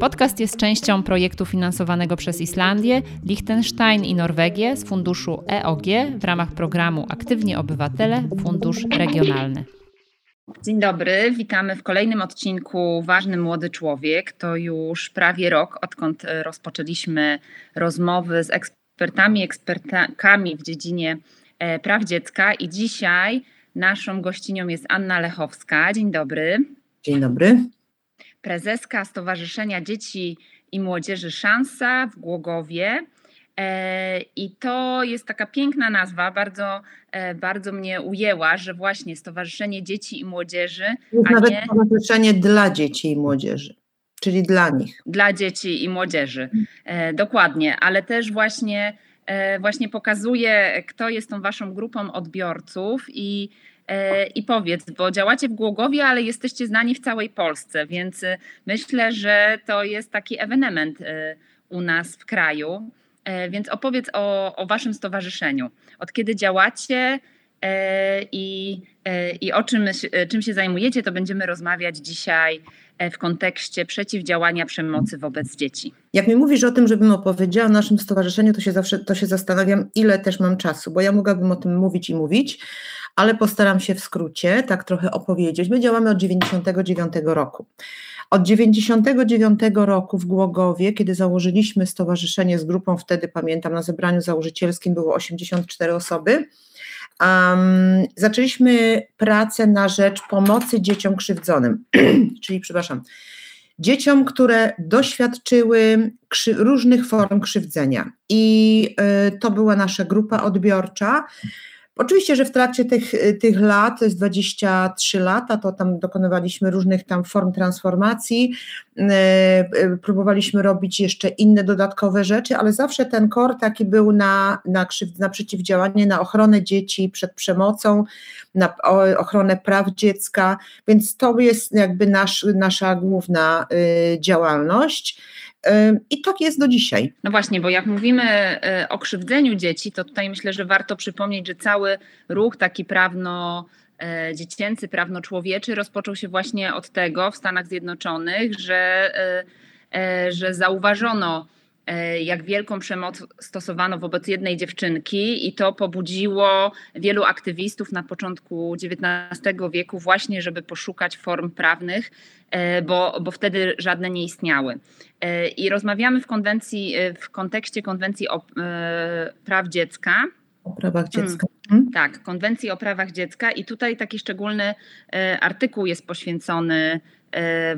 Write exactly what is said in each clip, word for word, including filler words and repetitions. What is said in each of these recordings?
Podcast jest częścią projektu finansowanego przez Islandię, Liechtenstein i Norwegię z funduszu E O G w ramach programu Aktywni Obywatele – Fundusz Regionalny. Dzień dobry, witamy w kolejnym odcinku Ważny Młody Człowiek. To już prawie rok, odkąd rozpoczęliśmy rozmowy z ekspertami i ekspertkami w dziedzinie praw dziecka i dzisiaj naszą gościnią jest Anna Lechowska. Dzień dobry. Dzień dobry. Prezeska Stowarzyszenia Dzieci i Młodzieży Szansa w Głogowie. I to jest taka piękna nazwa, bardzo, bardzo mnie ujęła, że właśnie Stowarzyszenie Dzieci i Młodzieży. Jest a nawet nie... Stowarzyszenie dla Dzieci i Młodzieży, czyli dla nich. Dla Dzieci i Młodzieży, dokładnie, ale też właśnie, właśnie pokazuje, kto jest tą waszą grupą odbiorców i I powiedz, bo działacie w Głogowie, ale jesteście znani w całej Polsce, więc myślę, że to jest taki ewenement u nas w kraju, więc opowiedz o, o waszym stowarzyszeniu. Od kiedy działacie i, i o czym, czym się zajmujecie, to będziemy rozmawiać dzisiaj w kontekście przeciwdziałania przemocy wobec dzieci. Jak mi mówisz o tym, żebym opowiedziała o naszym stowarzyszeniu, to się zawsze to się zastanawiam, ile też mam czasu, bo ja mogłabym o tym mówić i mówić, ale postaram się w skrócie tak trochę opowiedzieć. My działamy od dziewięćdziesiątego dziewiątego roku. Od dziewięćdziesiątego dziewiątego roku w Głogowie, kiedy założyliśmy stowarzyszenie z grupą, wtedy pamiętam, na zebraniu założycielskim było osiemdziesiąt cztery osoby, um, zaczęliśmy pracę na rzecz pomocy dzieciom krzywdzonym, czyli przepraszam, dzieciom, które doświadczyły krzy- różnych form krzywdzenia. I y, to była nasza grupa odbiorcza. Oczywiście, że w trakcie tych, tych lat, to jest dwadzieścia trzy lata, to tam dokonywaliśmy różnych tam form transformacji, próbowaliśmy robić jeszcze inne dodatkowe rzeczy, ale zawsze ten kor taki był na, na, krzywd, na przeciwdziałanie, na ochronę dzieci przed przemocą, na ochronę praw dziecka, więc to jest jakby nasz, nasza główna działalność. I tak jest do dzisiaj. No właśnie, bo jak mówimy o krzywdzeniu dzieci, to tutaj myślę, że warto przypomnieć, że cały ruch taki prawno-dziecięcy, prawno-człowieczy rozpoczął się właśnie od tego w Stanach Zjednoczonych, że, że zauważono, jak wielką przemoc stosowano wobec jednej dziewczynki i to pobudziło wielu aktywistów na początku dziewiętnastego wieku właśnie, żeby poszukać form prawnych, bo, bo wtedy żadne nie istniały. I rozmawiamy w, konwencji, w kontekście konwencji o e, praw dziecka. O prawach dziecka. Hmm, tak, konwencji o prawach dziecka i tutaj taki szczególny e, artykuł jest poświęcony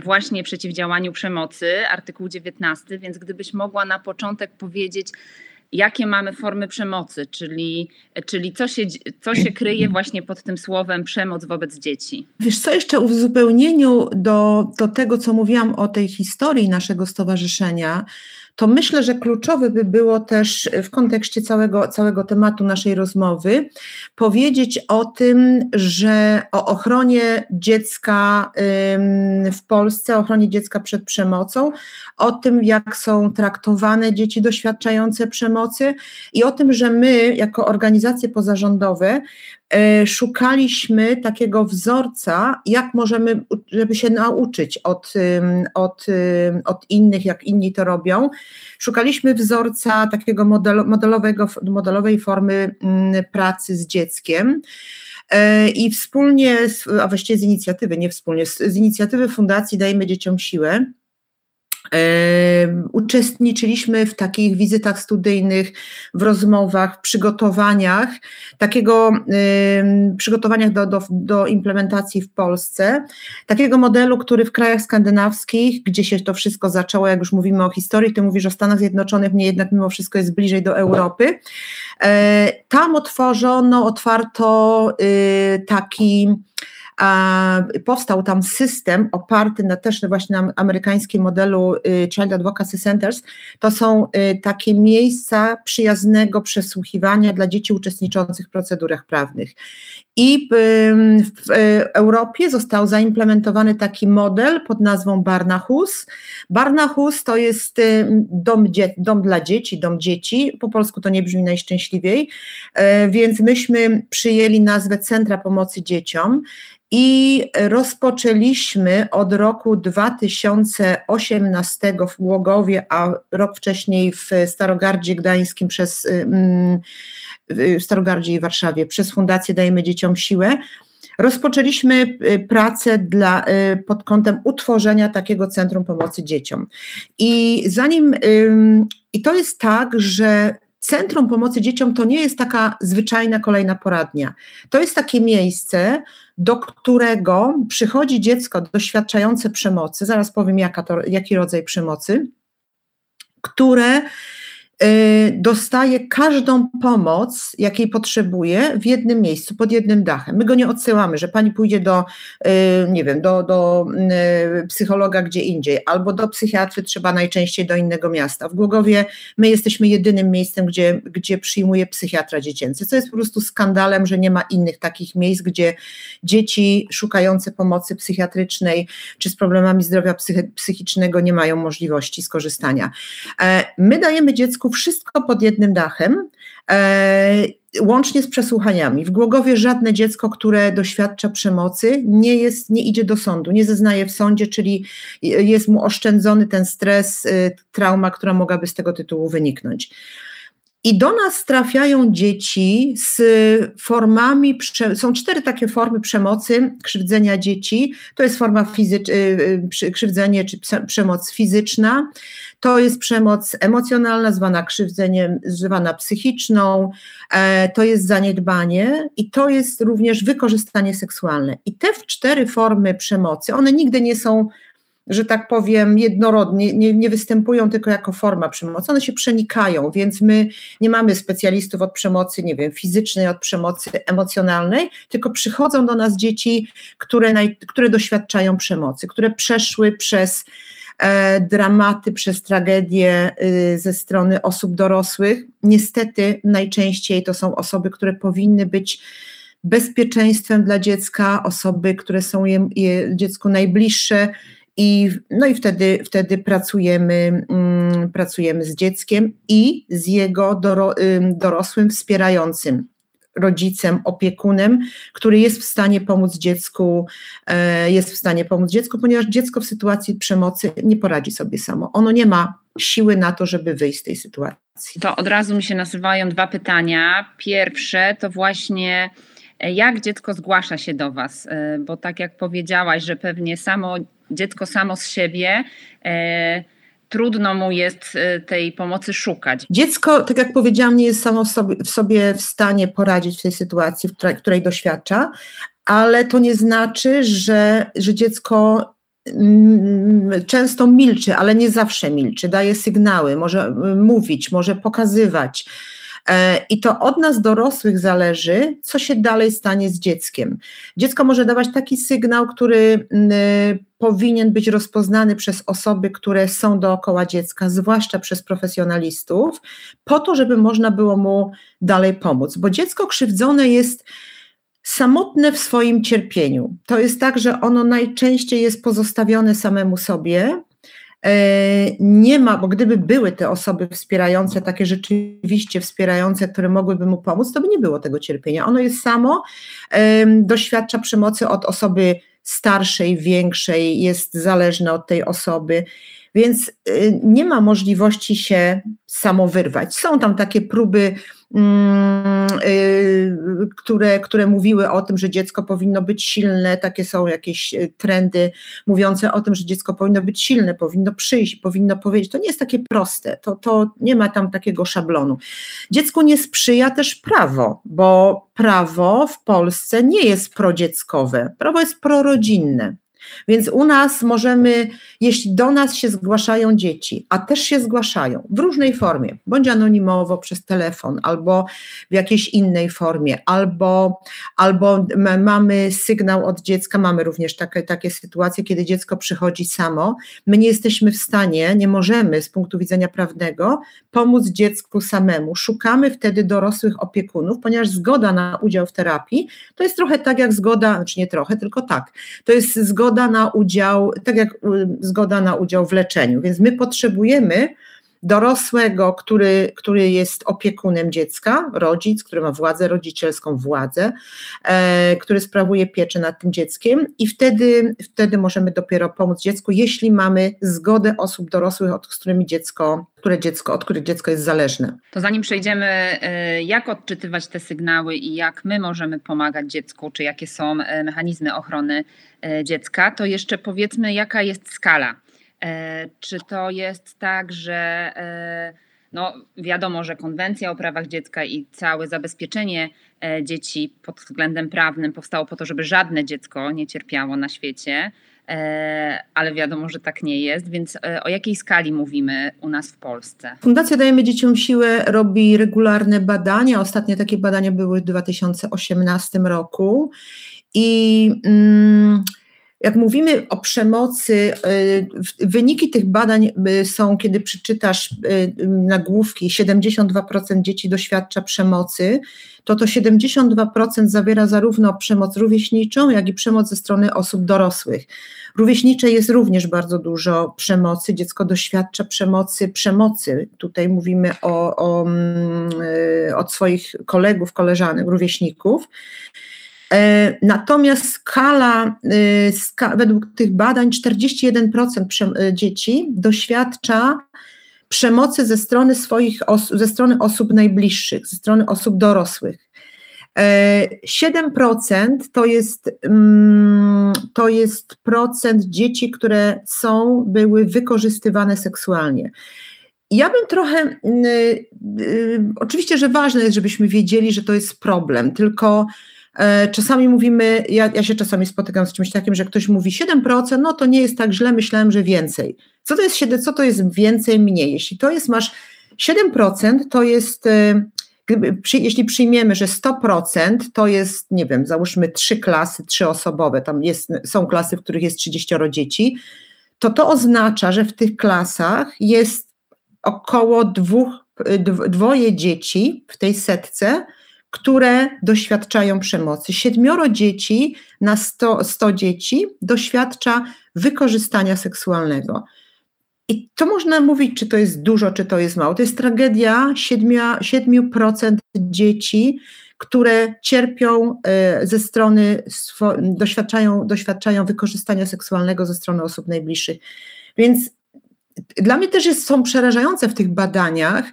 właśnie przeciwdziałaniu przemocy, artykuł dziewiętnasty, więc gdybyś mogła na początek powiedzieć, jakie mamy formy przemocy, czyli, czyli co się, co się kryje właśnie pod tym słowem przemoc wobec dzieci. Wiesz co, jeszcze w uzupełnieniu do, do tego, co mówiłam o tej historii naszego stowarzyszenia, to myślę, że kluczowe by było też w kontekście całego, całego tematu naszej rozmowy powiedzieć o tym, że o ochronie dziecka w Polsce, o ochronie dziecka przed przemocą, o tym, jak są traktowane dzieci doświadczające przemocy i o tym, że my jako organizacje pozarządowe szukaliśmy takiego wzorca, jak możemy, żeby się nauczyć od, od, od innych, jak inni to robią. Szukaliśmy wzorca takiego model, modelowego, modelowej formy pracy z dzieckiem i wspólnie, a właściwie z inicjatywy, nie wspólnie, z inicjatywy Fundacji Dajemy Dzieciom Siłę uczestniczyliśmy w takich wizytach studyjnych, w rozmowach, przygotowaniach, takiego przygotowaniach do, do, do implementacji w Polsce, takiego modelu, który w krajach skandynawskich, gdzie się to wszystko zaczęło, jak już mówimy o historii, ty mówisz o Stanach Zjednoczonych, mnie jednak mimo wszystko jest bliżej do Europy, tam otworzono, otwarto taki A powstał tam system oparty na też właśnie na amerykańskim modelu Child Advocacy Centers. To są takie miejsca przyjaznego przesłuchiwania dla dzieci uczestniczących w procedurach prawnych. I w Europie został zaimplementowany taki model pod nazwą Barnahus. Barnahus to jest dom, dzie- dom dla dzieci, dom dzieci, po polsku to nie brzmi najszczęśliwiej, więc myśmy przyjęli nazwę Centra Pomocy Dzieciom i rozpoczęliśmy od roku dwa tysiące osiemnastego w Głogowie, a rok wcześniej w Starogardzie Gdańskim przez... Mm, w Starogardzie i Warszawie, przez Fundację Dajemy Dzieciom Siłę, rozpoczęliśmy pracę dla, pod kątem utworzenia takiego Centrum Pomocy Dzieciom. I zanim, i to jest tak, że Centrum Pomocy Dzieciom to nie jest taka zwyczajna kolejna poradnia. To jest takie miejsce, do którego przychodzi dziecko doświadczające przemocy, zaraz powiem jaka to, jaki rodzaj przemocy, które... dostaje każdą pomoc, jakiej potrzebuje, w jednym miejscu, pod jednym dachem. My go nie odsyłamy, że pani pójdzie do, nie wiem, do, do psychologa gdzie indziej, albo do psychiatry, trzeba najczęściej do innego miasta. W Głogowie my jesteśmy jedynym miejscem, gdzie, gdzie przyjmuje psychiatra dziecięcy, co jest po prostu skandalem, że nie ma innych takich miejsc, gdzie dzieci szukające pomocy psychiatrycznej czy z problemami zdrowia psychicznego nie mają możliwości skorzystania. My dajemy dziecku wszystko pod jednym dachem, e, łącznie z przesłuchaniami. W Głogowie żadne dziecko, które doświadcza przemocy, nie jest, nie idzie do sądu, nie zeznaje w sądzie, czyli jest mu oszczędzony ten stres, y, trauma, która mogłaby z tego tytułu wyniknąć. I do nas trafiają dzieci z formami, są cztery takie formy przemocy, krzywdzenia dzieci. To jest forma fizyczna, krzywdzenie czy przemoc fizyczna, to jest przemoc emocjonalna zwana krzywdzeniem, zwana psychiczną, to jest zaniedbanie i to jest również wykorzystanie seksualne. I te cztery formy przemocy, one nigdy nie są, że tak powiem, jednorodnie, nie, nie występują tylko jako forma przemocy, one się przenikają, więc my nie mamy specjalistów od przemocy, nie wiem, fizycznej, od przemocy emocjonalnej, tylko przychodzą do nas dzieci, które, naj, które doświadczają przemocy, które przeszły przez e, dramaty, przez tragedie y, ze strony osób dorosłych. Niestety najczęściej to są osoby, które powinny być bezpieczeństwem dla dziecka, osoby, które są je, je, dziecku najbliższe, I, no i wtedy, wtedy pracujemy, um, pracujemy z dzieckiem i z jego doro, dorosłym wspierającym, rodzicem, opiekunem, który jest w stanie pomóc dziecku, e, jest w stanie pomóc dziecku, ponieważ dziecko w sytuacji przemocy nie poradzi sobie samo. Ono nie ma siły na to, żeby wyjść z tej sytuacji. To od razu mi się nasuwają dwa pytania. Pierwsze to właśnie... Jak dziecko zgłasza się do Was? Bo tak jak powiedziałaś, że pewnie samo dziecko samo z siebie e, trudno mu jest tej pomocy szukać. Dziecko, tak jak powiedziałam, nie jest samo w sobie, w sobie w stanie poradzić w tej sytuacji, w której, której doświadcza, ale to nie znaczy, że, że dziecko często milczy, ale nie zawsze milczy, daje sygnały, może mówić, może pokazywać. I to od nas dorosłych zależy, co się dalej stanie z dzieckiem. Dziecko może dawać taki sygnał, który powinien być rozpoznany przez osoby, które są dookoła dziecka, zwłaszcza przez profesjonalistów, po to, żeby można było mu dalej pomóc. Bo dziecko krzywdzone jest samotne w swoim cierpieniu. To jest tak, że ono najczęściej jest pozostawione samemu sobie. Nie ma, bo gdyby były te osoby wspierające, takie rzeczywiście wspierające, które mogłyby mu pomóc, to by nie było tego cierpienia. Ono jest samo, doświadcza przemocy od osoby starszej, większej, jest zależne od tej osoby, więc nie ma możliwości się samo wyrwać. Są tam takie próby, które, które mówiły o tym, że dziecko powinno być silne, takie są jakieś trendy mówiące o tym, że dziecko powinno być silne, powinno przyjść, powinno powiedzieć. To nie jest takie proste, to, to nie ma tam takiego szablonu. Dziecku nie sprzyja też prawo, bo prawo w Polsce nie jest prodzieckowe, prawo jest prorodzinne. Więc u nas możemy, jeśli do nas się zgłaszają dzieci, a też się zgłaszają w różnej formie, bądź anonimowo przez telefon, albo w jakiejś innej formie, albo, albo mamy sygnał od dziecka, mamy również takie, takie sytuacje, kiedy dziecko przychodzi samo, my nie jesteśmy w stanie, nie możemy z punktu widzenia prawnego pomóc dziecku samemu, szukamy wtedy dorosłych opiekunów, ponieważ zgoda na udział w terapii to jest trochę tak jak zgoda, znaczy nie trochę, tylko tak, to jest zgoda na udział, tak jak zgoda na udział w leczeniu, więc my potrzebujemy dorosłego, który, który jest opiekunem dziecka, rodzic, który ma władzę rodzicielską, władzę, e, który sprawuje pieczę nad tym dzieckiem i wtedy, wtedy możemy dopiero pomóc dziecku, jeśli mamy zgodę osób dorosłych, od, z którymi dziecko, które dziecko, od których dziecko jest zależne. To zanim przejdziemy, jak odczytywać te sygnały i jak my możemy pomagać dziecku, czy jakie są mechanizmy ochrony dziecka, to jeszcze powiedzmy, jaka jest skala. Czy to jest tak, że no wiadomo, że konwencja o prawach dziecka i całe zabezpieczenie dzieci pod względem prawnym powstało po to, żeby żadne dziecko nie cierpiało na świecie, ale wiadomo, że tak nie jest, więc o jakiej skali mówimy u nas w Polsce? Fundacja Dajemy Dzieciom Siłę robi regularne badania, ostatnie takie badania były w dwa tysiące osiemnastym roku i mm, jak mówimy o przemocy, wyniki tych badań są, kiedy przeczytasz nagłówki, siedemdziesiąt dwa procent dzieci doświadcza przemocy, to to siedemdziesiąt dwa procent zawiera zarówno przemoc rówieśniczą, jak i przemoc ze strony osób dorosłych. Rówieśniczej jest również bardzo dużo przemocy, dziecko doświadcza przemocy, przemocy. Tutaj mówimy o, o, od swoich kolegów, koleżanek, rówieśników. Natomiast skala, ska, według tych badań czterdzieści jeden procent prze, dzieci doświadcza przemocy ze strony swoich os, ze strony osób najbliższych, ze strony osób dorosłych. siedem procent to jest, to jest procent dzieci, które są, były wykorzystywane seksualnie. Ja bym trochę, y, y, oczywiście, że ważne jest, żebyśmy wiedzieli, że to jest problem, tylko czasami mówimy, ja, ja się czasami spotykam z czymś takim, że ktoś mówi siedem procent, no to nie jest tak źle, myślałem, że więcej. Co to jest siedem, co to jest więcej, mniej? Jeśli to jest, masz siedem procent, to jest, gdyby, przy, jeśli przyjmiemy, że sto procent to jest, nie wiem, załóżmy trzy klasy, trzyosobowe, tam jest, są klasy, w których jest trzydzieści dzieci, to to oznacza, że w tych klasach jest około dwóch, dwoje dzieci w tej setce, które doświadczają przemocy. Siedmioro dzieci na sto, sto dzieci doświadcza wykorzystania seksualnego. I to można mówić, czy to jest dużo, czy to jest mało. To jest tragedia siedem procent dzieci, które cierpią ze strony, doświadczają, doświadczają wykorzystania seksualnego ze strony osób najbliższych. Więc dla mnie też jest, są przerażające w tych badaniach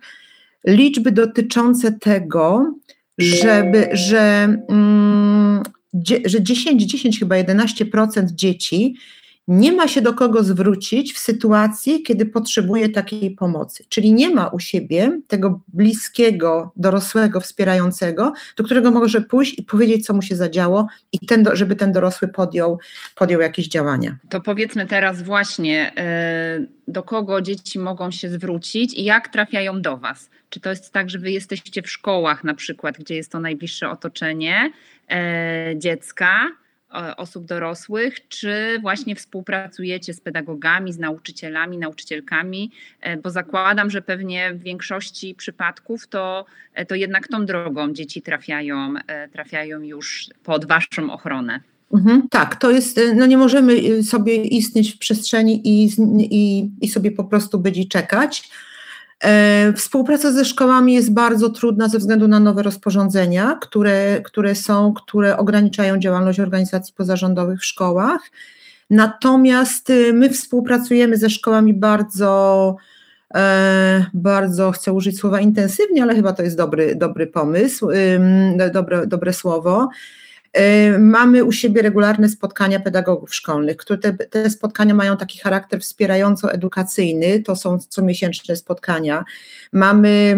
liczby dotyczące tego, żeby, że, mm, dzie, że dziesięć, dziesięć, chyba jedenaście procent dzieci nie ma się do kogo zwrócić w sytuacji, kiedy potrzebuje takiej pomocy. Czyli nie ma u siebie tego bliskiego, dorosłego, wspierającego, do którego może pójść i powiedzieć, co mu się zadziało i ten, żeby ten dorosły podjął, podjął jakieś działania. To powiedzmy teraz właśnie, do kogo dzieci mogą się zwrócić i jak trafiają do Was? Czy to jest tak, że Wy jesteście w szkołach na przykład, gdzie jest to najbliższe otoczenie dziecka, osób dorosłych, czy właśnie współpracujecie z pedagogami, z nauczycielami, nauczycielkami, bo zakładam, że pewnie w większości przypadków to, to jednak tą drogą dzieci trafiają, trafiają już pod Waszą ochronę. Mhm, tak, to jest, no nie możemy sobie istnieć w przestrzeni i, i, i sobie po prostu być i czekać. E, współpraca ze szkołami jest bardzo trudna ze względu na nowe rozporządzenia, które, które są, które ograniczają działalność organizacji pozarządowych w szkołach. Natomiast my współpracujemy ze szkołami bardzo, e, bardzo chcę użyć słowa intensywnie, ale chyba to jest dobry, dobry pomysł, e, dobre, dobre słowo. Mamy u siebie regularne spotkania pedagogów szkolnych, które te, te spotkania mają taki charakter wspierająco-edukacyjny, to są comiesięczne spotkania. Mamy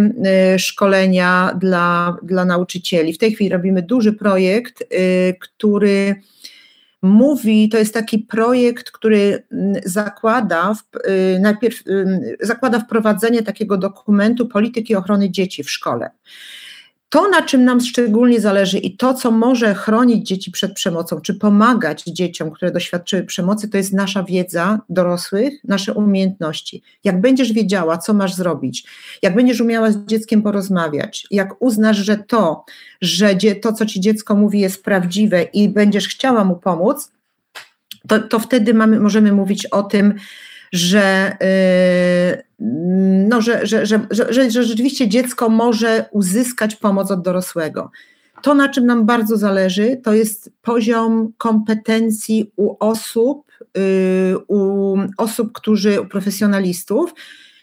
y, szkolenia dla, dla nauczycieli. W tej chwili robimy duży projekt, y, który mówi, to jest taki projekt, który zakłada, najpierw zakłada wprowadzenie takiego dokumentu polityki ochrony dzieci w szkole. To, na czym nam szczególnie zależy i to, co może chronić dzieci przed przemocą, czy pomagać dzieciom, które doświadczyły przemocy, to jest nasza wiedza dorosłych, nasze umiejętności. Jak będziesz wiedziała, co masz zrobić, jak będziesz umiała z dzieckiem porozmawiać, jak uznasz, że to, że to, co ci dziecko mówi, jest prawdziwe i będziesz chciała mu pomóc, to, to wtedy mamy, możemy mówić o tym, że... Yy, No, że, że, że, że, że rzeczywiście dziecko może uzyskać pomoc od dorosłego. To, na czym nam bardzo zależy, to jest poziom kompetencji u osób, u osób, którzy, u profesjonalistów,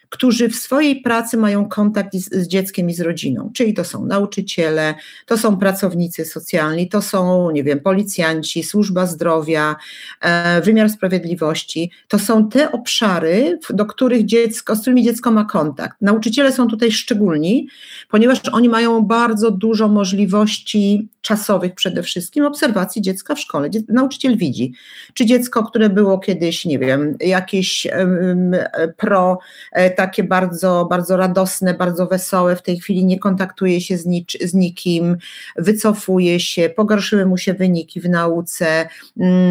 którzy w swojej pracy mają kontakt z, z dzieckiem i z rodziną, czyli to są nauczyciele, to są pracownicy socjalni, to są, nie wiem, policjanci, służba zdrowia, e, wymiar sprawiedliwości. To są te obszary, do których dziecko, z którymi dziecko ma kontakt. Nauczyciele są tutaj szczególni, ponieważ oni mają bardzo dużo możliwości czasowych przede wszystkim, obserwacji dziecka w szkole. Dzie- nauczyciel widzi, czy dziecko, które było kiedyś, nie wiem, jakieś um, pro... E, takie bardzo, bardzo radosne, bardzo wesołe, w tej chwili nie kontaktuje się z, nic, z nikim, wycofuje się, pogorszyły mu się wyniki w nauce,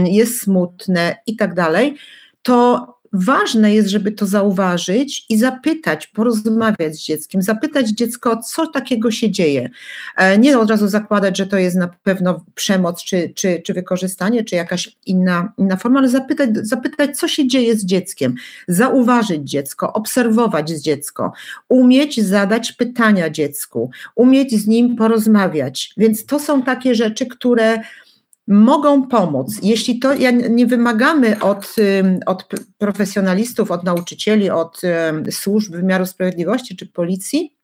jest smutne i tak dalej, to ważne jest, żeby to zauważyć i zapytać, porozmawiać z dzieckiem, zapytać dziecko, co takiego się dzieje. Nie od razu zakładać, że to jest na pewno przemoc, czy, czy, czy wykorzystanie, czy jakaś inna, inna forma, ale zapytać, zapytać, co się dzieje z dzieckiem, zauważyć dziecko, obserwować dziecko, umieć zadać pytania dziecku, umieć z nim porozmawiać. Więc to są takie rzeczy, które... mogą pomóc. Jeśli to, ja nie wymagamy od, od profesjonalistów, od nauczycieli, od służb wymiaru sprawiedliwości czy policji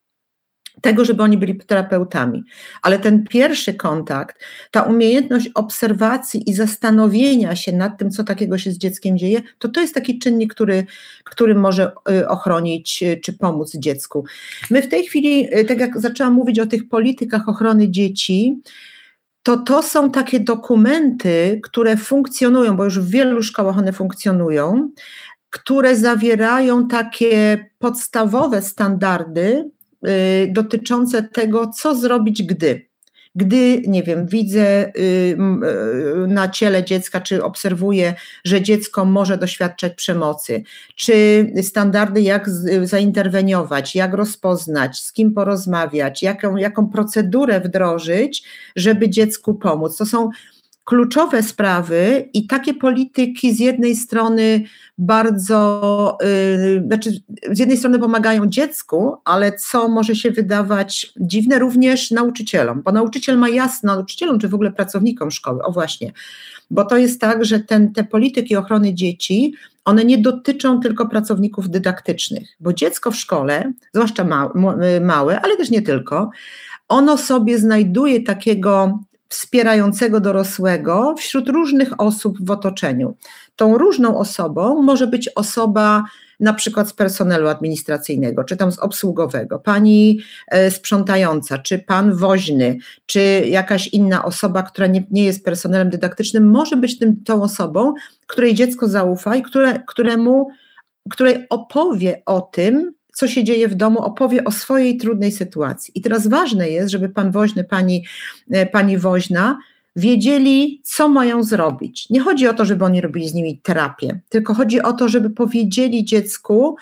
tego, żeby oni byli terapeutami, ale ten pierwszy kontakt, ta umiejętność obserwacji i zastanowienia się nad tym, co takiego się z dzieckiem dzieje, to to jest taki czynnik, który, który może ochronić czy pomóc dziecku. My w tej chwili, tak jak zaczęłam mówić o tych politykach ochrony dzieci, to to są takie dokumenty, które funkcjonują, bo już w wielu szkołach one funkcjonują, które zawierają takie podstawowe standardy y, dotyczące tego, co zrobić, gdy. Gdy, nie wiem, widzę y, y, na ciele dziecka, czy obserwuję, że dziecko może doświadczać przemocy, czy standardy, jak z, zainterweniować, jak rozpoznać, z kim porozmawiać, jaką, jaką procedurę wdrożyć, żeby dziecku pomóc. To są kluczowe sprawy i takie polityki z jednej strony bardzo, yy, znaczy z jednej strony pomagają dziecku, ale co może się wydawać dziwne również nauczycielom, bo nauczyciel ma jasno, nauczycielom czy w ogóle pracownikom szkoły, o właśnie, bo to jest tak, że ten, te polityki ochrony dzieci, one nie dotyczą tylko pracowników dydaktycznych, bo dziecko w szkole, zwłaszcza ma, małe, ale też nie tylko, ono sobie znajduje takiego wspierającego dorosłego wśród różnych osób w otoczeniu. Tą różną osobą może być osoba na przykład z personelu administracyjnego, czy tam z obsługowego, pani sprzątająca, czy pan woźny, czy jakaś inna osoba, która nie, nie jest personelem dydaktycznym, może być tym, tą osobą, której dziecko zaufa i które, któremu, której opowie o tym, co się dzieje w domu, opowie o swojej trudnej sytuacji. I teraz ważne jest, żeby pan woźny, pani, pani woźna wiedzieli, co mają zrobić. Nie chodzi o to, żeby oni robili z nimi terapię, tylko chodzi o to, żeby powiedzieli dziecku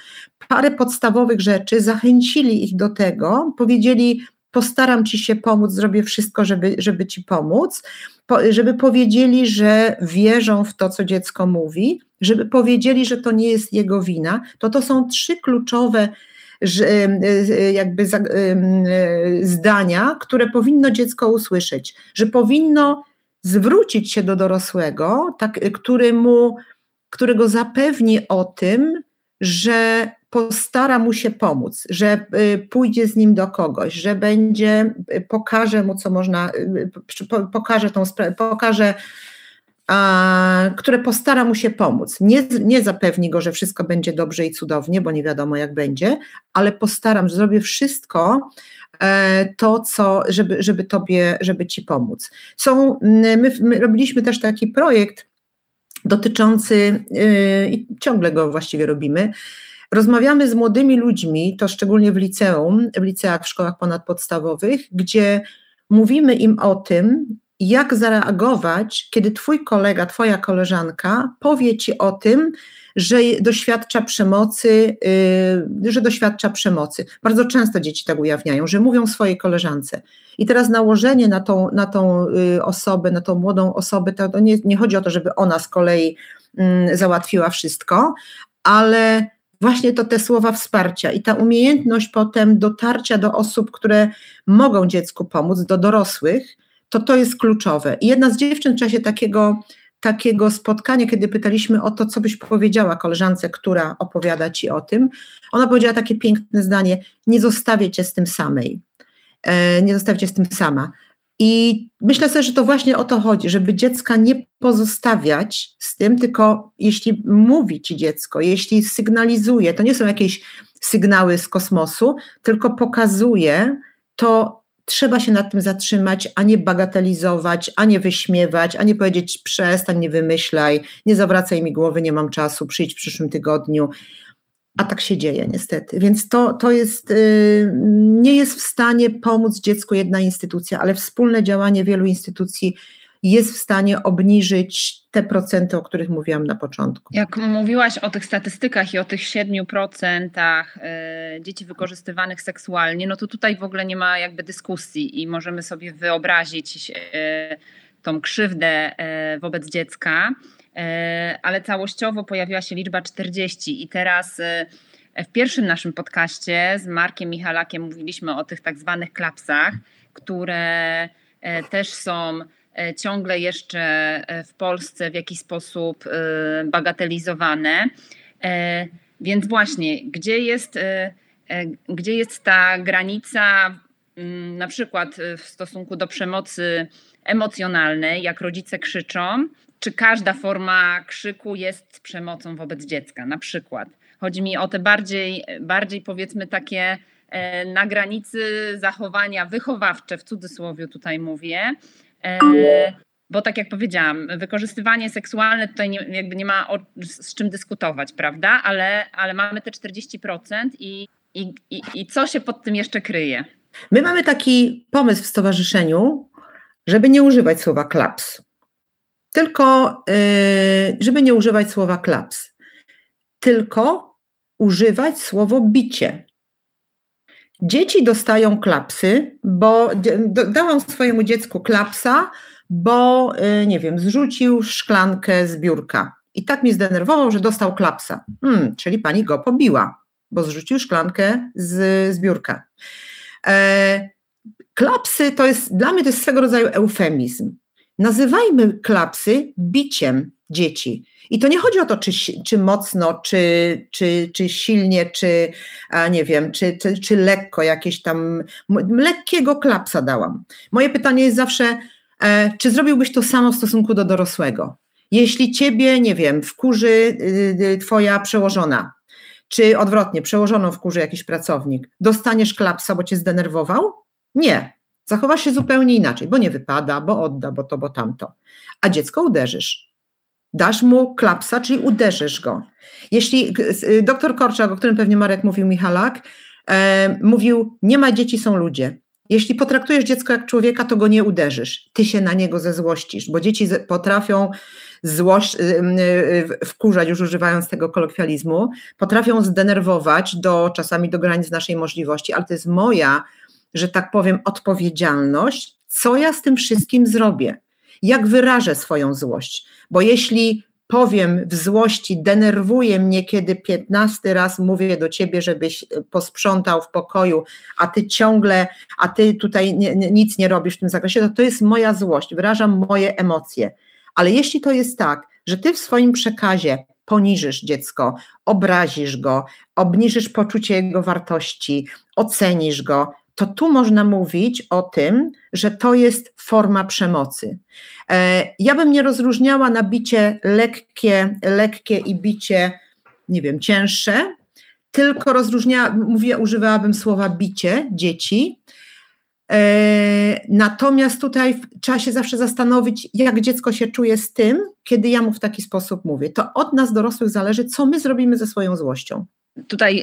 parę podstawowych rzeczy, zachęcili ich do tego, powiedzieli, postaram ci się pomóc, zrobię wszystko, żeby, żeby ci pomóc, po, żeby powiedzieli, że wierzą w to, co dziecko mówi, żeby powiedzieli, że to nie jest jego wina, to to są trzy kluczowe jakby zdania, które powinno dziecko usłyszeć, że powinno zwrócić się do dorosłego, tak, któremu, którego zapewni o tym, że postara mu się pomóc, że pójdzie z nim do kogoś, że będzie, pokaże mu, co można, pokaże tą sprawę, pokaże, A, które postara mu się pomóc. Nie, nie zapewni go, że wszystko będzie dobrze i cudownie, bo nie wiadomo jak będzie, ale postaram, że zrobię wszystko e, to, co, żeby, żeby tobie, żeby ci pomóc. Są, my, my robiliśmy też taki projekt dotyczący, i ciągle go właściwie robimy, rozmawiamy z młodymi ludźmi, to szczególnie w liceum, w liceach, w szkołach ponadpodstawowych, gdzie mówimy im o tym, jak zareagować, kiedy twój kolega, twoja koleżanka powie ci o tym, że doświadcza przemocy, yy, że doświadcza przemocy. Bardzo często dzieci tak ujawniają, że mówią swojej koleżance. I teraz nałożenie na tą, na tą osobę, na tą młodą osobę, to nie, nie chodzi o to, żeby ona z kolei yy, załatwiła wszystko, ale właśnie to te słowa wsparcia i ta umiejętność potem dotarcia do osób, które mogą dziecku pomóc, do dorosłych, to to jest kluczowe. I jedna z dziewczyn w czasie takiego, takiego spotkania, kiedy pytaliśmy o to, co byś powiedziała koleżance, która opowiada ci o tym, ona powiedziała takie piękne zdanie: nie zostawię cię z tym samej, e, nie zostawię cię z tym sama. I myślę sobie, że to właśnie o to chodzi, żeby dziecka nie pozostawiać z tym, tylko jeśli mówi ci dziecko, jeśli sygnalizuje, to nie są jakieś sygnały z kosmosu, tylko pokazuje, to trzeba się nad tym zatrzymać, a nie bagatelizować, a nie wyśmiewać, a nie powiedzieć: przestań, nie wymyślaj, nie zawracaj mi głowy, nie mam czasu, przyjdź w przyszłym tygodniu. A tak się dzieje niestety. Więc to, to jest, yy, nie jest w stanie pomóc dziecku jedna instytucja, ale wspólne działanie wielu instytucji jest w stanie obniżyć te procenty, o których mówiłam na początku. Jak mówiłaś o tych statystykach i o tych siedmiu procentach dzieci wykorzystywanych seksualnie, no to tutaj w ogóle nie ma jakby dyskusji i możemy sobie wyobrazić tą krzywdę wobec dziecka, ale całościowo pojawiła się liczba czterdzieści i teraz w pierwszym naszym podcaście z Markiem Michalakiem mówiliśmy o tych tak zwanych klapsach, które też są ciągle jeszcze w Polsce w jakiś sposób bagatelizowane. Więc właśnie, gdzie jest, gdzie jest ta granica, na przykład w stosunku do przemocy emocjonalnej, jak rodzice krzyczą, czy każda forma krzyku jest przemocą wobec dziecka, na przykład. Chodzi mi o te bardziej, bardziej powiedzmy takie na granicy zachowania wychowawcze, w cudzysłowie tutaj mówię, E, bo tak jak powiedziałam, wykorzystywanie seksualne tutaj nie, jakby nie ma o, z czym dyskutować, prawda? Ale, ale mamy te czterdzieści procent i, i, i, i co się pod tym jeszcze kryje? My mamy taki pomysł w stowarzyszeniu, żeby nie używać słowa klaps. Tylko, yy, żeby nie używać słowa klaps. Tylko używać słowo bicie. Dzieci dostają klapsy, bo dałam swojemu dziecku klapsa, bo nie wiem, zrzucił szklankę z biurka i tak mnie zdenerwował, że dostał klapsa. Hmm, czyli pani go pobiła, bo zrzucił szklankę z, z biurka. E, klapsy to jest, dla mnie to jest swego rodzaju eufemizm. Nazywajmy klapsy biciem dzieci. I to nie chodzi o to, czy, czy mocno, czy, czy, czy silnie, czy nie wiem, czy, czy, czy lekko jakieś tam, lekkiego klapsa dałam. Moje pytanie jest zawsze, e, czy zrobiłbyś to samo w stosunku do dorosłego? Jeśli ciebie, nie wiem, wkurzy y, twoja przełożona, czy odwrotnie, przełożoną wkurzy jakiś pracownik, dostaniesz klapsa, bo cię zdenerwował? Nie. Zachowasz się zupełnie inaczej, bo nie wypada, bo odda, bo to, bo tamto. A dziecko uderzysz. Dasz mu klapsa, czyli uderzysz go. Jeśli doktor Korczak, o którym pewnie Marek mówił, Michalak, e, mówił, nie ma dzieci, są ludzie. Jeśli potraktujesz dziecko jak człowieka, to go nie uderzysz. Ty się na niego zezłościsz, bo dzieci z, potrafią złość, e, e, wkurzać, już używając tego kolokwializmu, potrafią zdenerwować do czasami do granic naszej możliwości, ale to jest moja, że tak powiem, odpowiedzialność, co ja z tym wszystkim zrobię. Jak wyrażę swoją złość, bo jeśli powiem w złości, denerwuje mnie, kiedy piętnasty raz mówię do ciebie, żebyś posprzątał w pokoju, a ty ciągle, a ty tutaj nie, nic nie robisz w tym zakresie, to to jest moja złość, wyrażam moje emocje. Ale jeśli to jest tak, że ty w swoim przekazie poniżysz dziecko, obrazisz go, obniżysz poczucie jego wartości, ocenisz go, to tu można mówić o tym, że to jest forma przemocy. E, ja bym nie rozróżniała na bicie lekkie, lekkie i bicie, nie wiem, cięższe, tylko rozróżniała, mówię, używałabym słowa bicie dzieci, Natomiast tutaj trzeba się zawsze zastanowić, jak dziecko się czuje z tym, kiedy ja mu w taki sposób mówię. To od nas dorosłych zależy, co my zrobimy ze swoją złością. Tutaj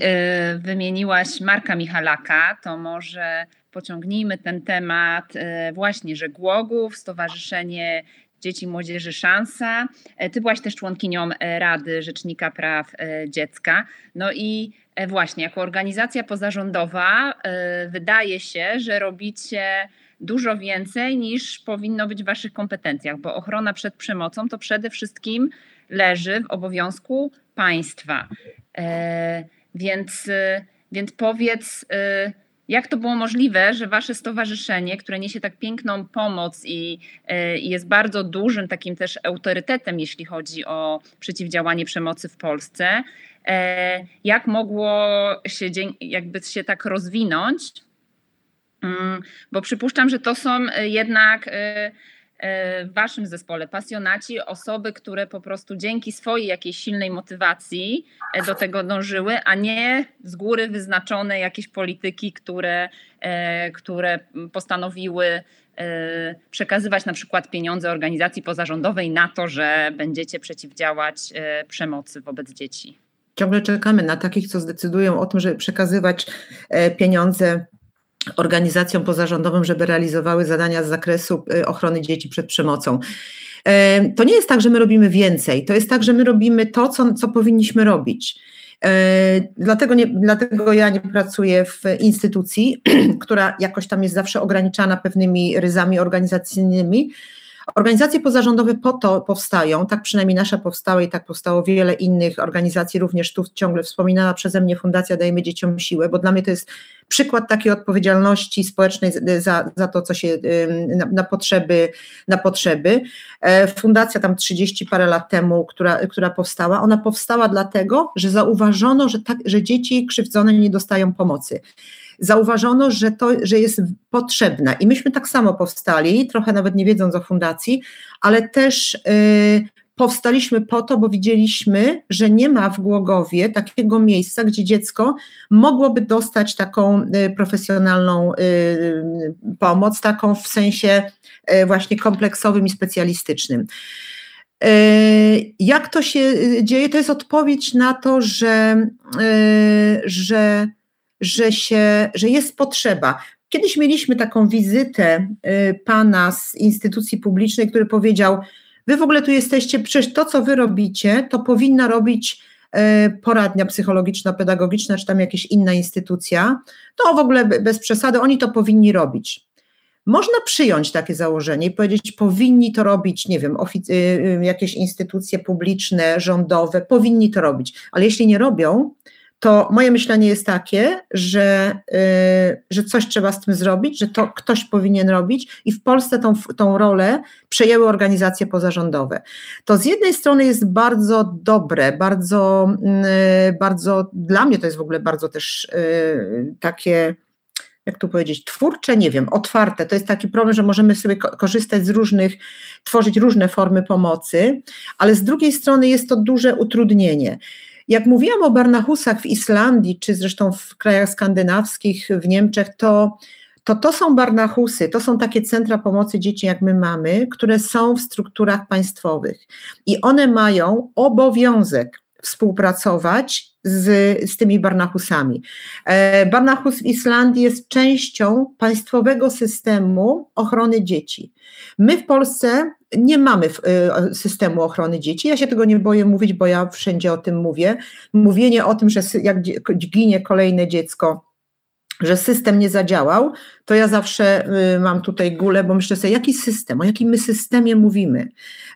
y, wymieniłaś Marka Michalaka, to może pociągnijmy ten temat y, właśnie, że Głogów, Stowarzyszenie Dzieci i Młodzieży Szansa. Ty byłaś też członkinią Rady Rzecznika Praw Dziecka. No i właśnie, jako organizacja pozarządowa wydaje się, że robicie dużo więcej niż powinno być w waszych kompetencjach, bo ochrona przed przemocą to przede wszystkim leży w obowiązku państwa. Więc, więc powiedz, jak to było możliwe, że wasze stowarzyszenie, które niesie tak piękną pomoc i, i jest bardzo dużym takim też autorytetem, jeśli chodzi o przeciwdziałanie przemocy w Polsce, jak mogło się, jakby się tak rozwinąć? Bo przypuszczam, że to są jednak w waszym zespole pasjonaci, osoby, które po prostu dzięki swojej jakiejś silnej motywacji do tego dążyły, a nie z góry wyznaczone jakieś polityki, które, które postanowiły przekazywać na przykład pieniądze organizacji pozarządowej na to, że będziecie przeciwdziałać przemocy wobec dzieci. Ciągle czekamy na takich, co zdecydują o tym, żeby przekazywać pieniądze organizacjom pozarządowym, żeby realizowały zadania z zakresu ochrony dzieci przed przemocą. To nie jest tak, że my robimy więcej, to jest tak, że my robimy to, co, co powinniśmy robić. Dlatego, nie, dlatego ja nie pracuję w instytucji, która jakoś tam jest zawsze ograniczana pewnymi ryzami organizacyjnymi. Organizacje pozarządowe po to powstają, tak przynajmniej nasza powstała i tak powstało wiele innych organizacji, również tu ciągle wspominana przeze mnie Fundacja Dajemy Dzieciom Siłę, bo dla mnie to jest przykład takiej odpowiedzialności społecznej za, za to, co się na, na potrzeby, na potrzeby. Fundacja tam trzydzieści parę lat temu, która, która powstała, ona powstała dlatego, że zauważono, że, tak, że dzieci krzywdzone nie dostają pomocy. Zauważono, że to, że jest potrzebna i myśmy tak samo powstali, trochę nawet nie wiedząc o fundacji, ale też yy, powstaliśmy po to, bo widzieliśmy, że nie ma w Głogowie takiego miejsca, gdzie dziecko mogłoby dostać taką y, profesjonalną y, pomoc, taką w sensie y, właśnie kompleksowym i specjalistycznym. Jak to się dzieje? To jest odpowiedź na to, że, y, że Że, się, że jest potrzeba. Kiedyś mieliśmy taką wizytę y, pana z instytucji publicznej, który powiedział, wy w ogóle tu jesteście, przecież to, co wy robicie, to powinna robić y, poradnia psychologiczno-pedagogiczna, czy tam jakaś inna instytucja, to w ogóle bez przesady, oni to powinni robić. Można przyjąć takie założenie i powiedzieć, powinni to robić, nie wiem, ofic- y, jakieś instytucje publiczne, rządowe, powinni to robić, ale jeśli nie robią, to moje myślenie jest takie, że, yy, że coś trzeba z tym zrobić, że to ktoś powinien robić i w Polsce tą, tą rolę przejęły organizacje pozarządowe. To z jednej strony jest bardzo dobre, bardzo, yy, bardzo dla mnie to jest w ogóle bardzo też yy, takie, jak tu powiedzieć, twórcze, nie wiem, otwarte. To jest taki problem, że możemy sobie korzystać z różnych, tworzyć różne formy pomocy, ale z drugiej strony jest to duże utrudnienie. Jak mówiłam o Barnahusach w Islandii, czy zresztą w krajach skandynawskich, w Niemczech, to to, to są Barnahusy, to są takie centra pomocy dzieci, jak my mamy, które są w strukturach państwowych i one mają obowiązek współpracować z, z tymi Barnahusami. Barnahus w Islandii jest częścią państwowego systemu ochrony dzieci. My w Polsce nie mamy systemu ochrony dzieci. Ja się tego nie boję mówić, bo ja wszędzie o tym mówię. Mówienie o tym, że jak ginie kolejne dziecko, że system nie zadziałał, to ja zawsze mam tutaj gulę, bo myślę sobie, jaki system, o jakim my systemie mówimy.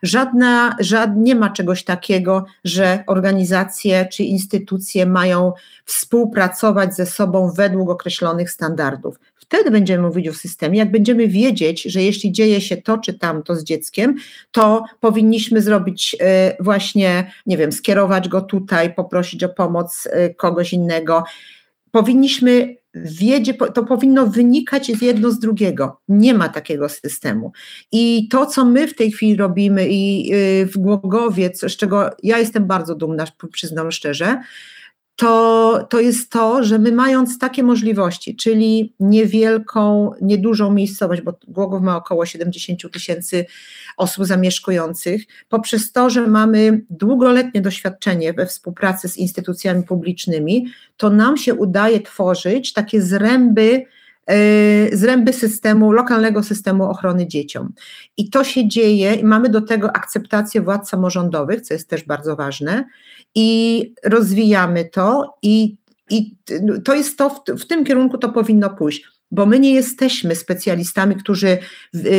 Żadna, żad, nie ma czegoś takiego, że organizacje czy instytucje mają współpracować ze sobą według określonych standardów. Wtedy będziemy mówić o systemie, jak będziemy wiedzieć, że jeśli dzieje się to czy tamto z dzieckiem, to powinniśmy zrobić właśnie, nie wiem, skierować go tutaj, poprosić o pomoc kogoś innego. Powinniśmy wiedzieć, to powinno wynikać jedno z drugiego. Nie ma takiego systemu. I to, co my w tej chwili robimy i w Głogowie, z czego ja jestem bardzo dumna, przyznam szczerze, to, to jest to, że my mając takie możliwości, czyli niewielką, niedużą miejscowość, bo Głogów ma około siedemdziesiąt tysięcy osób zamieszkujących, poprzez to, że mamy długoletnie doświadczenie we współpracy z instytucjami publicznymi, to nam się udaje tworzyć takie zręby, zręby systemu, lokalnego systemu ochrony dzieciom. I to się dzieje i mamy do tego akceptację władz samorządowych, co jest też bardzo ważne, i rozwijamy to i, i to jest to, w, w tym kierunku to powinno pójść, bo my nie jesteśmy specjalistami, którzy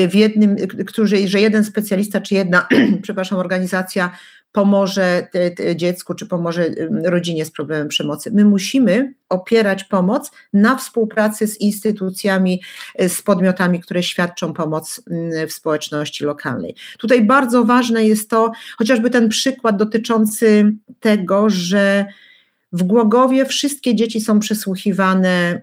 w jednym, którzy, że jeden specjalista czy jedna, przepraszam, organizacja pomoże te, te dziecku czy pomoże rodzinie z problemem przemocy. My musimy opierać pomoc na współpracy z instytucjami, z podmiotami, które świadczą pomoc w społeczności lokalnej. Tutaj bardzo ważne jest to, chociażby ten przykład dotyczący tego, że w Głogowie wszystkie dzieci są przesłuchiwane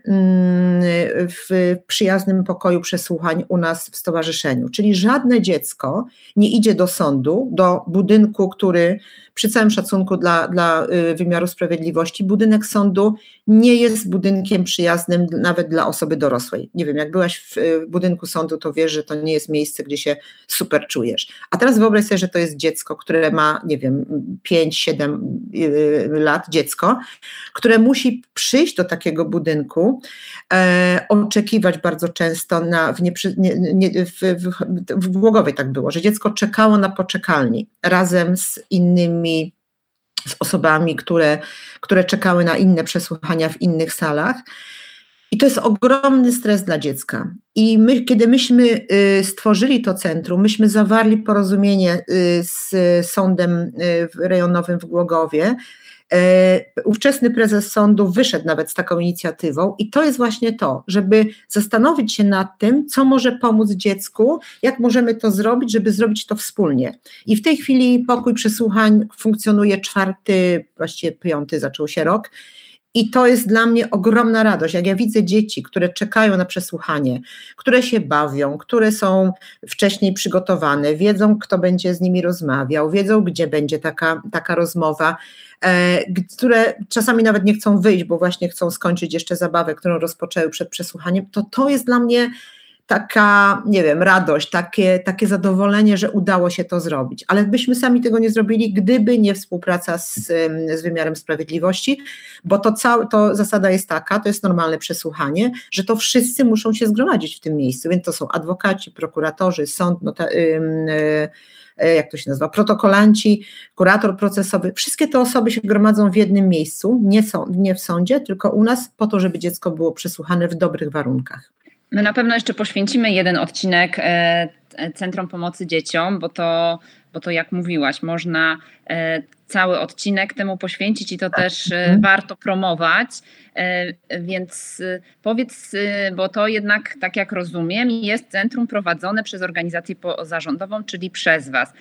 w przyjaznym pokoju przesłuchań u nas w stowarzyszeniu, czyli żadne dziecko nie idzie do sądu, do budynku, który przy całym szacunku dla, dla wymiaru sprawiedliwości, budynek sądu nie jest budynkiem przyjaznym nawet dla osoby dorosłej. Nie wiem, jak byłaś w budynku sądu, to wiesz, że to nie jest miejsce, gdzie się super czujesz. A teraz wyobraź sobie, że to jest dziecko, które ma, nie wiem, pięć siedem lat, dziecko, które musi przyjść do takiego budynku, e, oczekiwać bardzo często na, w, nieprzy, nie, nie, w, w, w Głogowie tak było, że dziecko czekało na poczekalni razem z innymi, z osobami, które, które czekały na inne przesłuchania w innych salach. I to jest ogromny stres dla dziecka. I my, kiedy myśmy stworzyli to centrum, myśmy zawarli porozumienie z sądem rejonowym w Głogowie. Ówczesny prezes sądu wyszedł nawet z taką inicjatywą i to jest właśnie to, żeby zastanowić się nad tym, co może pomóc dziecku, jak możemy to zrobić, żeby zrobić to wspólnie. I w tej chwili pokój przesłuchań funkcjonuje czwarty, właściwie piąty, zaczął się rok. I to jest dla mnie ogromna radość, jak ja widzę dzieci, które czekają na przesłuchanie, które się bawią, które są wcześniej przygotowane, wiedzą, kto będzie z nimi rozmawiał, wiedzą, gdzie będzie taka, taka rozmowa, e, które czasami nawet nie chcą wyjść, bo właśnie chcą skończyć jeszcze zabawę, którą rozpoczęły przed przesłuchaniem, to to jest dla mnie taka, nie wiem, radość, takie, takie zadowolenie, że udało się to zrobić. Ale byśmy sami tego nie zrobili, gdyby nie współpraca z, z wymiarem sprawiedliwości, bo to, cał, to zasada jest taka, to jest normalne przesłuchanie, że to wszyscy muszą się zgromadzić w tym miejscu, więc to są adwokaci, prokuratorzy, sąd, nota, yy, yy, jak to się nazywa, protokolanci, kurator procesowy, wszystkie te osoby się gromadzą w jednym miejscu, nie, są, nie w sądzie, tylko u nas po to, żeby dziecko było przesłuchane w dobrych warunkach. My na pewno jeszcze poświęcimy jeden odcinek Centrum Pomocy Dzieciom, bo to, bo to jak mówiłaś, można cały odcinek temu poświęcić i to też warto promować, więc powiedz, bo to jednak, tak jak rozumiem, jest centrum prowadzone przez organizację pozarządową, czyli przez Was,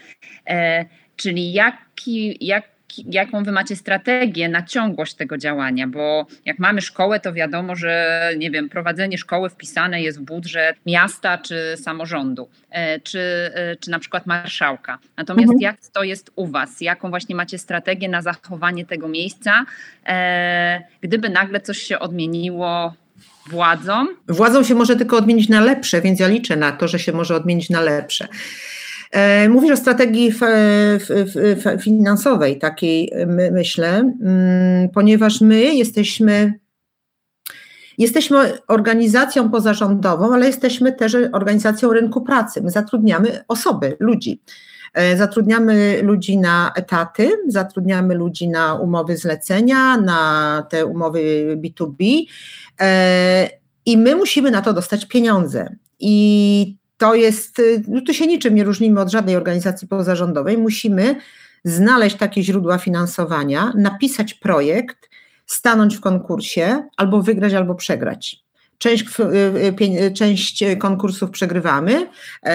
czyli jaki, jak jaką wy macie strategię na ciągłość tego działania, bo jak mamy szkołę, to wiadomo, że nie wiem, prowadzenie szkoły wpisane jest w budżet miasta czy samorządu, czy, czy na przykład marszałka. Natomiast mhm. jak to jest u was? Jaką właśnie macie strategię na zachowanie tego miejsca, gdyby nagle coś się odmieniło władzą? Władzą się może tylko odmienić na lepsze, więc ja liczę na to, że się może odmienić na lepsze. Mówisz o strategii finansowej, takiej myślę, ponieważ my jesteśmy, jesteśmy organizacją pozarządową, ale jesteśmy też organizacją rynku pracy. My zatrudniamy osoby, ludzi. Zatrudniamy ludzi na etaty, zatrudniamy ludzi na umowy zlecenia, na te umowy bi tu bi i my musimy na to dostać pieniądze. I to jest, no tu się niczym nie różnimy od żadnej organizacji pozarządowej, musimy znaleźć takie źródła finansowania, napisać projekt, stanąć w konkursie, albo wygrać, albo przegrać. Część, część konkursów przegrywamy,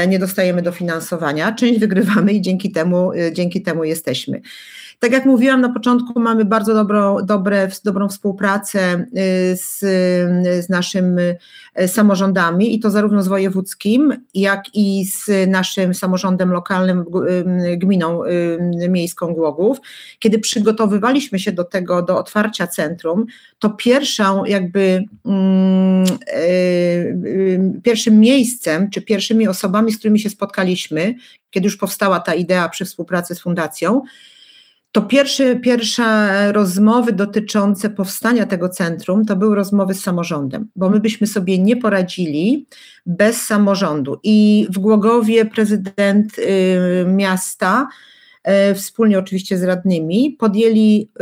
nie dostajemy dofinansowania, część wygrywamy i dzięki temu, dzięki temu jesteśmy. Tak jak mówiłam na początku, mamy bardzo dobro, dobre, dobrą współpracę z, z naszymi samorządami i to zarówno z wojewódzkim, jak i z naszym samorządem lokalnym, gminą miejską Głogów. Kiedy przygotowywaliśmy się do tego, do otwarcia centrum, to pierwszą jakby pierwszym miejscem, czy pierwszymi osobami, z którymi się spotkaliśmy, kiedy już powstała ta idea przy współpracy z fundacją, to pierwsze, pierwsze rozmowy dotyczące powstania tego centrum to były rozmowy z samorządem, bo my byśmy sobie nie poradzili bez samorządu. I w Głogowie prezydent y, miasta, y, wspólnie oczywiście z radnymi, podjęli y,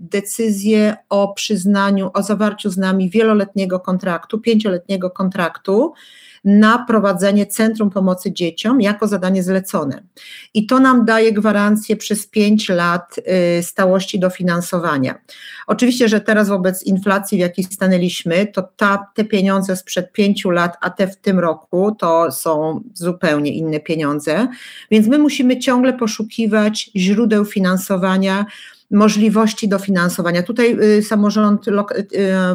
decyzję o przyznaniu, o zawarciu z nami wieloletniego kontraktu, pięcioletniego kontraktu, na prowadzenie Centrum Pomocy Dzieciom jako zadanie zlecone. I to nam daje gwarancję przez pięć lat stałości dofinansowania. Oczywiście, że teraz wobec inflacji, w jakiej stanęliśmy, to ta, te pieniądze sprzed pięciu lat, a te w tym roku, to są zupełnie inne pieniądze, więc my musimy ciągle poszukiwać źródeł finansowania, możliwości dofinansowania. Tutaj y, samorząd y,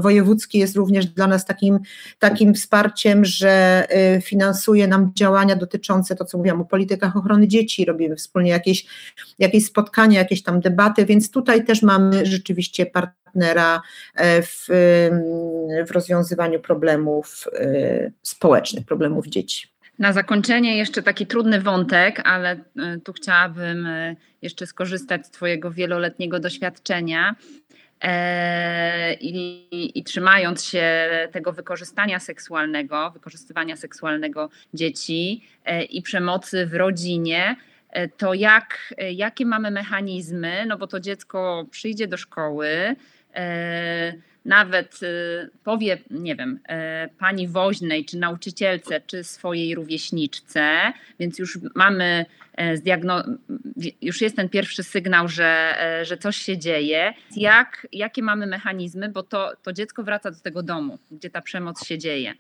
wojewódzki jest również dla nas takim, takim wsparciem, że y, finansuje nam działania dotyczące, to co mówiłam o politykach ochrony dzieci, robimy wspólnie jakieś, jakieś spotkania, jakieś tam debaty, więc tutaj też mamy rzeczywiście partnera w, w rozwiązywaniu problemów y, społecznych, problemów dzieci. Na zakończenie jeszcze taki trudny wątek, ale tu chciałabym jeszcze skorzystać z Twojego wieloletniego doświadczenia i, i trzymając się tego wykorzystania seksualnego, wykorzystywania seksualnego dzieci i przemocy w rodzinie, to jak, jakie mamy mechanizmy, no bo to dziecko przyjdzie do szkoły, nawet powie, nie wiem, pani woźnej, czy nauczycielce, czy swojej rówieśniczce, więc już mamy, zdiagno- już jest ten pierwszy sygnał, że, że coś się dzieje. Jak, jakie mamy mechanizmy, bo to, to dziecko wraca do tego domu, gdzie ta przemoc się dzieje.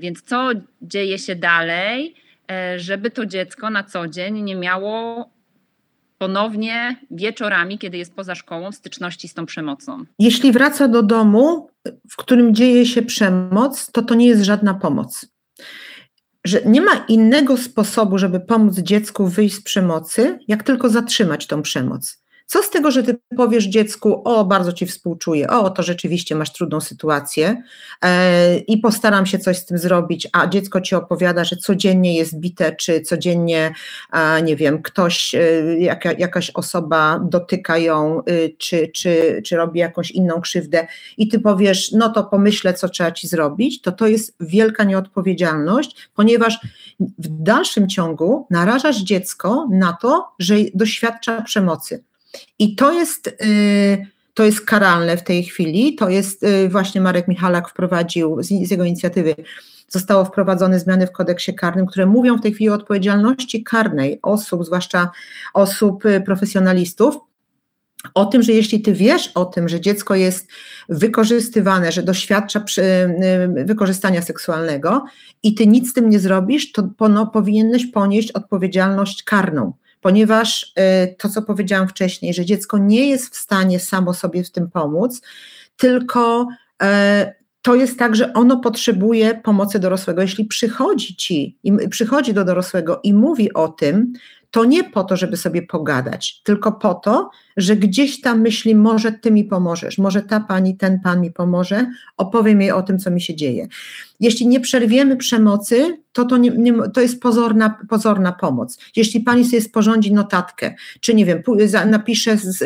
Więc co dzieje się dalej, żeby to dziecko na co dzień nie miało ponownie wieczorami, kiedy jest poza szkołą, w styczności z tą przemocą? Jeśli wraca do domu, w którym dzieje się przemoc, to to nie jest żadna pomoc. Że nie ma innego sposobu, żeby pomóc dziecku wyjść z przemocy, jak tylko zatrzymać tą przemoc. Co z tego, że ty powiesz dziecku, o, bardzo ci współczuję, o, to rzeczywiście masz trudną sytuację yy, i postaram się coś z tym zrobić, a dziecko ci opowiada, że codziennie jest bite, czy codziennie, a, nie wiem, ktoś, yy, jaka, jakaś osoba dotyka ją, yy, czy, czy, czy robi jakąś inną krzywdę i ty powiesz, no to pomyślę, co trzeba ci zrobić, to to jest wielka nieodpowiedzialność, ponieważ w dalszym ciągu narażasz dziecko na to, że doświadcza przemocy. I to jest, to jest karalne w tej chwili, to jest właśnie Marek Michalak wprowadził, z jego inicjatywy zostało wprowadzone zmiany w kodeksie karnym, które mówią w tej chwili o odpowiedzialności karnej osób, zwłaszcza osób profesjonalistów, o tym, że jeśli ty wiesz o tym, że dziecko jest wykorzystywane, że doświadcza wykorzystania seksualnego i ty nic z tym nie zrobisz, to no, powinieneś ponieść odpowiedzialność karną. Ponieważ to, co powiedziałam wcześniej, że dziecko nie jest w stanie samo sobie w tym pomóc, tylko to jest tak, że ono potrzebuje pomocy dorosłego. Jeśli przychodzi ci, przychodzi do dorosłego i mówi o tym, to nie po to, żeby sobie pogadać, tylko po to, że gdzieś tam myśli, może ty mi pomożesz, może ta pani, ten pan mi pomoże, opowiem jej o tym, co mi się dzieje. Jeśli nie przerwiemy przemocy, to, to, nie, nie, to jest pozorna, pozorna pomoc. Jeśli pani sobie sporządzi notatkę, czy nie wiem, napisze, z,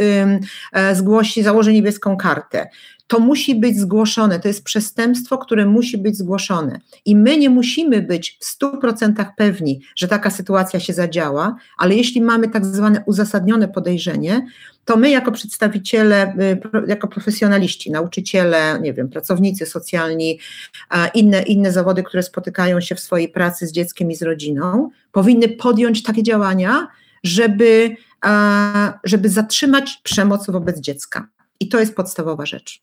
zgłosi, założy niebieską kartę, to musi być zgłoszone, to jest przestępstwo, które musi być zgłoszone. I my nie musimy być w stu procentach pewni, że taka sytuacja się zadziała, ale jeśli mamy tak zwane uzasadnione podejrzenie, to my jako przedstawiciele, jako profesjonaliści, nauczyciele, nie wiem, pracownicy socjalni, inne, inne zawody, które spotykają się w swojej pracy z dzieckiem i z rodziną, powinny podjąć takie działania, żeby, żeby zatrzymać przemoc wobec dziecka. I to jest podstawowa rzecz.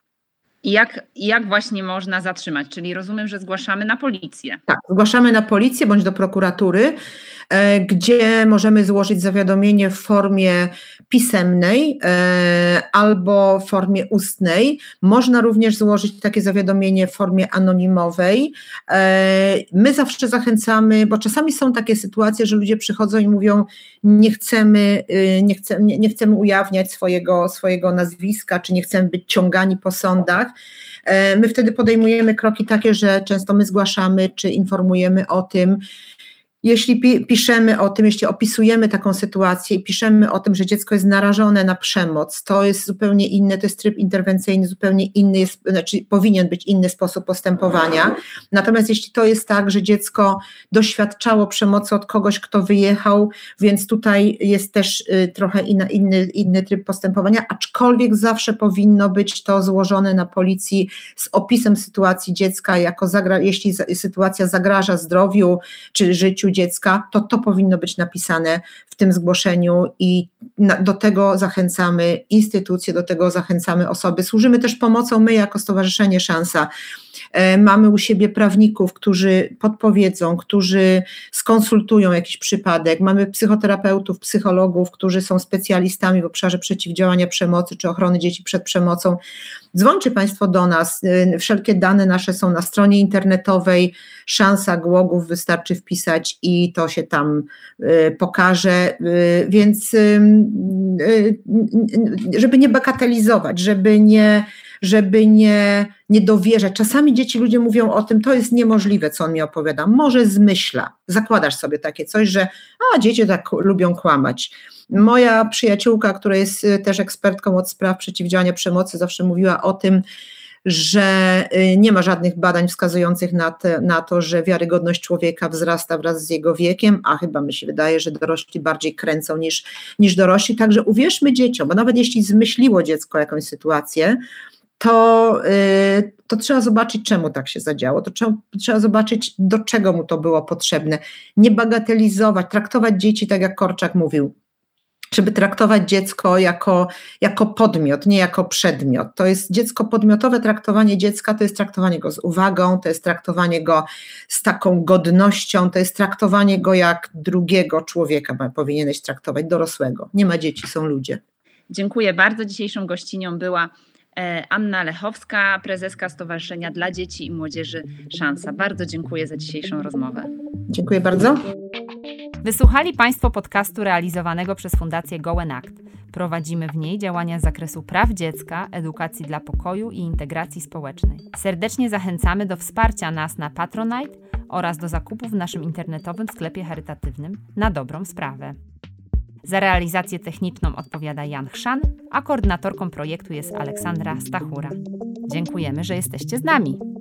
I jak, jak właśnie można zatrzymać? Czyli rozumiem, że zgłaszamy na policję. Tak, zgłaszamy na policję bądź do prokuratury, e, gdzie możemy złożyć zawiadomienie w formie pisemnej e, albo w formie ustnej. Można również złożyć takie zawiadomienie w formie anonimowej. E, my zawsze zachęcamy, bo czasami są takie sytuacje, że ludzie przychodzą i mówią, nie chcemy, y, nie chcemy, nie, nie chcemy ujawniać swojego, swojego nazwiska, czy nie chcemy być ciągani po sądach. My wtedy podejmujemy kroki takie, że często my zgłaszamy, czy informujemy o tym. Jeśli pi- piszemy o tym, jeśli opisujemy taką sytuację i piszemy o tym, że dziecko jest narażone na przemoc, to jest zupełnie inny, to jest tryb interwencyjny, zupełnie inny jest, znaczy powinien być inny sposób postępowania. Natomiast jeśli to jest tak, że dziecko doświadczało przemocy od kogoś, kto wyjechał, więc tutaj jest też y, trochę inna, inny, inny tryb postępowania, aczkolwiek zawsze powinno być to złożone na policji z opisem sytuacji dziecka, jako zagra- jeśli za- sytuacja zagraża zdrowiu czy życiu dziecka, to to powinno być napisane w tym zgłoszeniu i na, do tego zachęcamy instytucje, do tego zachęcamy osoby. Służymy też pomocą my jako Stowarzyszenie Szansa. E, mamy u siebie prawników, którzy podpowiedzą, którzy skonsultują jakiś przypadek. Mamy psychoterapeutów, psychologów, którzy są specjalistami w obszarze przeciwdziałania przemocy czy ochrony dzieci przed przemocą. Dzwońcie Państwo do nas. E, wszelkie dane nasze są na stronie internetowej Szansa Głogów, wystarczy wpisać i to się tam y, pokaże, y, więc y, y, y, żeby nie bagatelizować, żeby nie, żeby nie, nie dowierzać. Czasami dzieci, ludzie mówią o tym, to jest niemożliwe, co on mi opowiada, może zmyśla, zakładasz sobie takie coś, że a dzieci tak lubią kłamać. Moja przyjaciółka, która jest też ekspertką od spraw przeciwdziałania przemocy, zawsze mówiła o tym, że nie ma żadnych badań wskazujących na, te, na to, że wiarygodność człowieka wzrasta wraz z jego wiekiem, a chyba mi się wydaje, że dorośli bardziej kręcą niż, niż dorośli, także uwierzmy dzieciom, bo nawet jeśli zmyśliło dziecko jakąś sytuację, to, yy, to trzeba zobaczyć, czemu tak się zadziało, to trzeba, trzeba zobaczyć, do czego mu to było potrzebne, nie bagatelizować, traktować dzieci tak, jak Korczak mówił, żeby traktować dziecko jako, jako podmiot, nie jako przedmiot. To jest dziecko podmiotowe, traktowanie dziecka to jest traktowanie go z uwagą, to jest traktowanie go z taką godnością, to jest traktowanie go jak drugiego człowieka powinieneś traktować, dorosłego. Nie ma dzieci, są ludzie. Dziękuję bardzo. Dzisiejszą gościnią była Anna Lechowska, prezeska Stowarzyszenia dla Dzieci i Młodzieży Szansa. Bardzo dziękuję za dzisiejszą rozmowę. Dziękuję bardzo. Wysłuchali Państwo podcastu realizowanego przez Fundację Go and Act. Prowadzimy w niej działania z zakresu praw dziecka, edukacji dla pokoju i integracji społecznej. Serdecznie zachęcamy do wsparcia nas na Patronite oraz do zakupów w naszym internetowym sklepie charytatywnym na dobrą sprawę. Za realizację techniczną odpowiada Jan Chrzan, a koordynatorką projektu jest Aleksandra Stachura. Dziękujemy, że jesteście z nami.